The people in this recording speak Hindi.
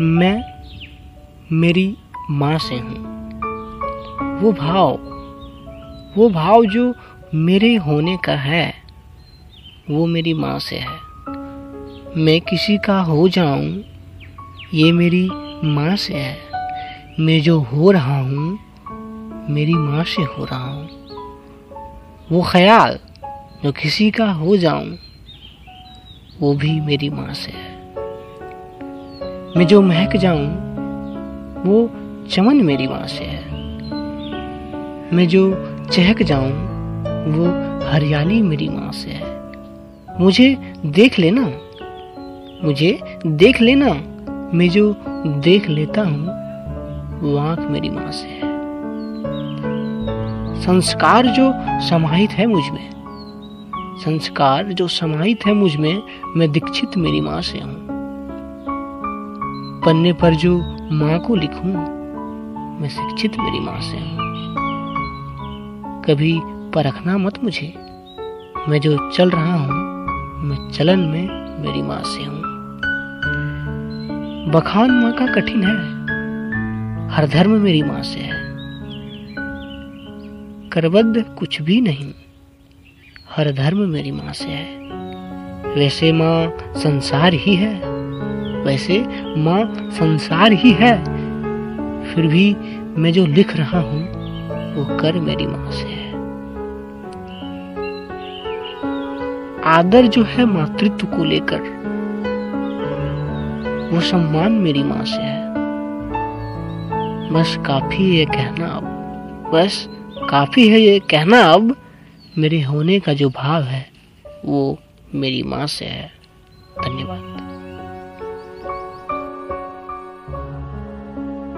मैं मेरी माँ से हूँ। वो भाव जो मेरे होने का है वो मेरी माँ से है। मैं किसी का हो जाऊँ ये मेरी माँ से है। मैं जो हो रहा हूँ मेरी माँ से हो रहा हूँ। वो ख्याल जो किसी का हो जाऊँ वो भी मेरी माँ से है। मैं जो महक जाऊँ वो चमन मेरी माँ से है। मैं जो चहक जाऊँ वो हरियाली मेरी माँ से है। मुझे देख लेना मैं जो देख लेता हूँ वो आँख मेरी माँ से है। संस्कार जो समाहित है मुझ में मैं दीक्षित मेरी माँ से हूँ। पन्ने पर जो माँ को लिखूं मैं शिक्षित मेरी माँ से हूँ। कभी परखना मत मुझे, मैं जो चल रहा हूँ मैं चलन में मेरी माँ से हूँ। बखान माँ का कठिन है, हर धर्म मेरी माँ से है। करबद्ध कुछ भी नहीं, हर धर्म मेरी माँ से है। वैसे माँ संसार ही है, फिर भी मैं जो लिख रहा हूँ वो कर मेरी माँ से है। आदर जो है मातृत्व को लेकर वो सम्मान मेरी माँ से है। बस काफी है ये कहना अब मेरे होने का जो भाव है वो मेरी माँ से है। धन्यवाद।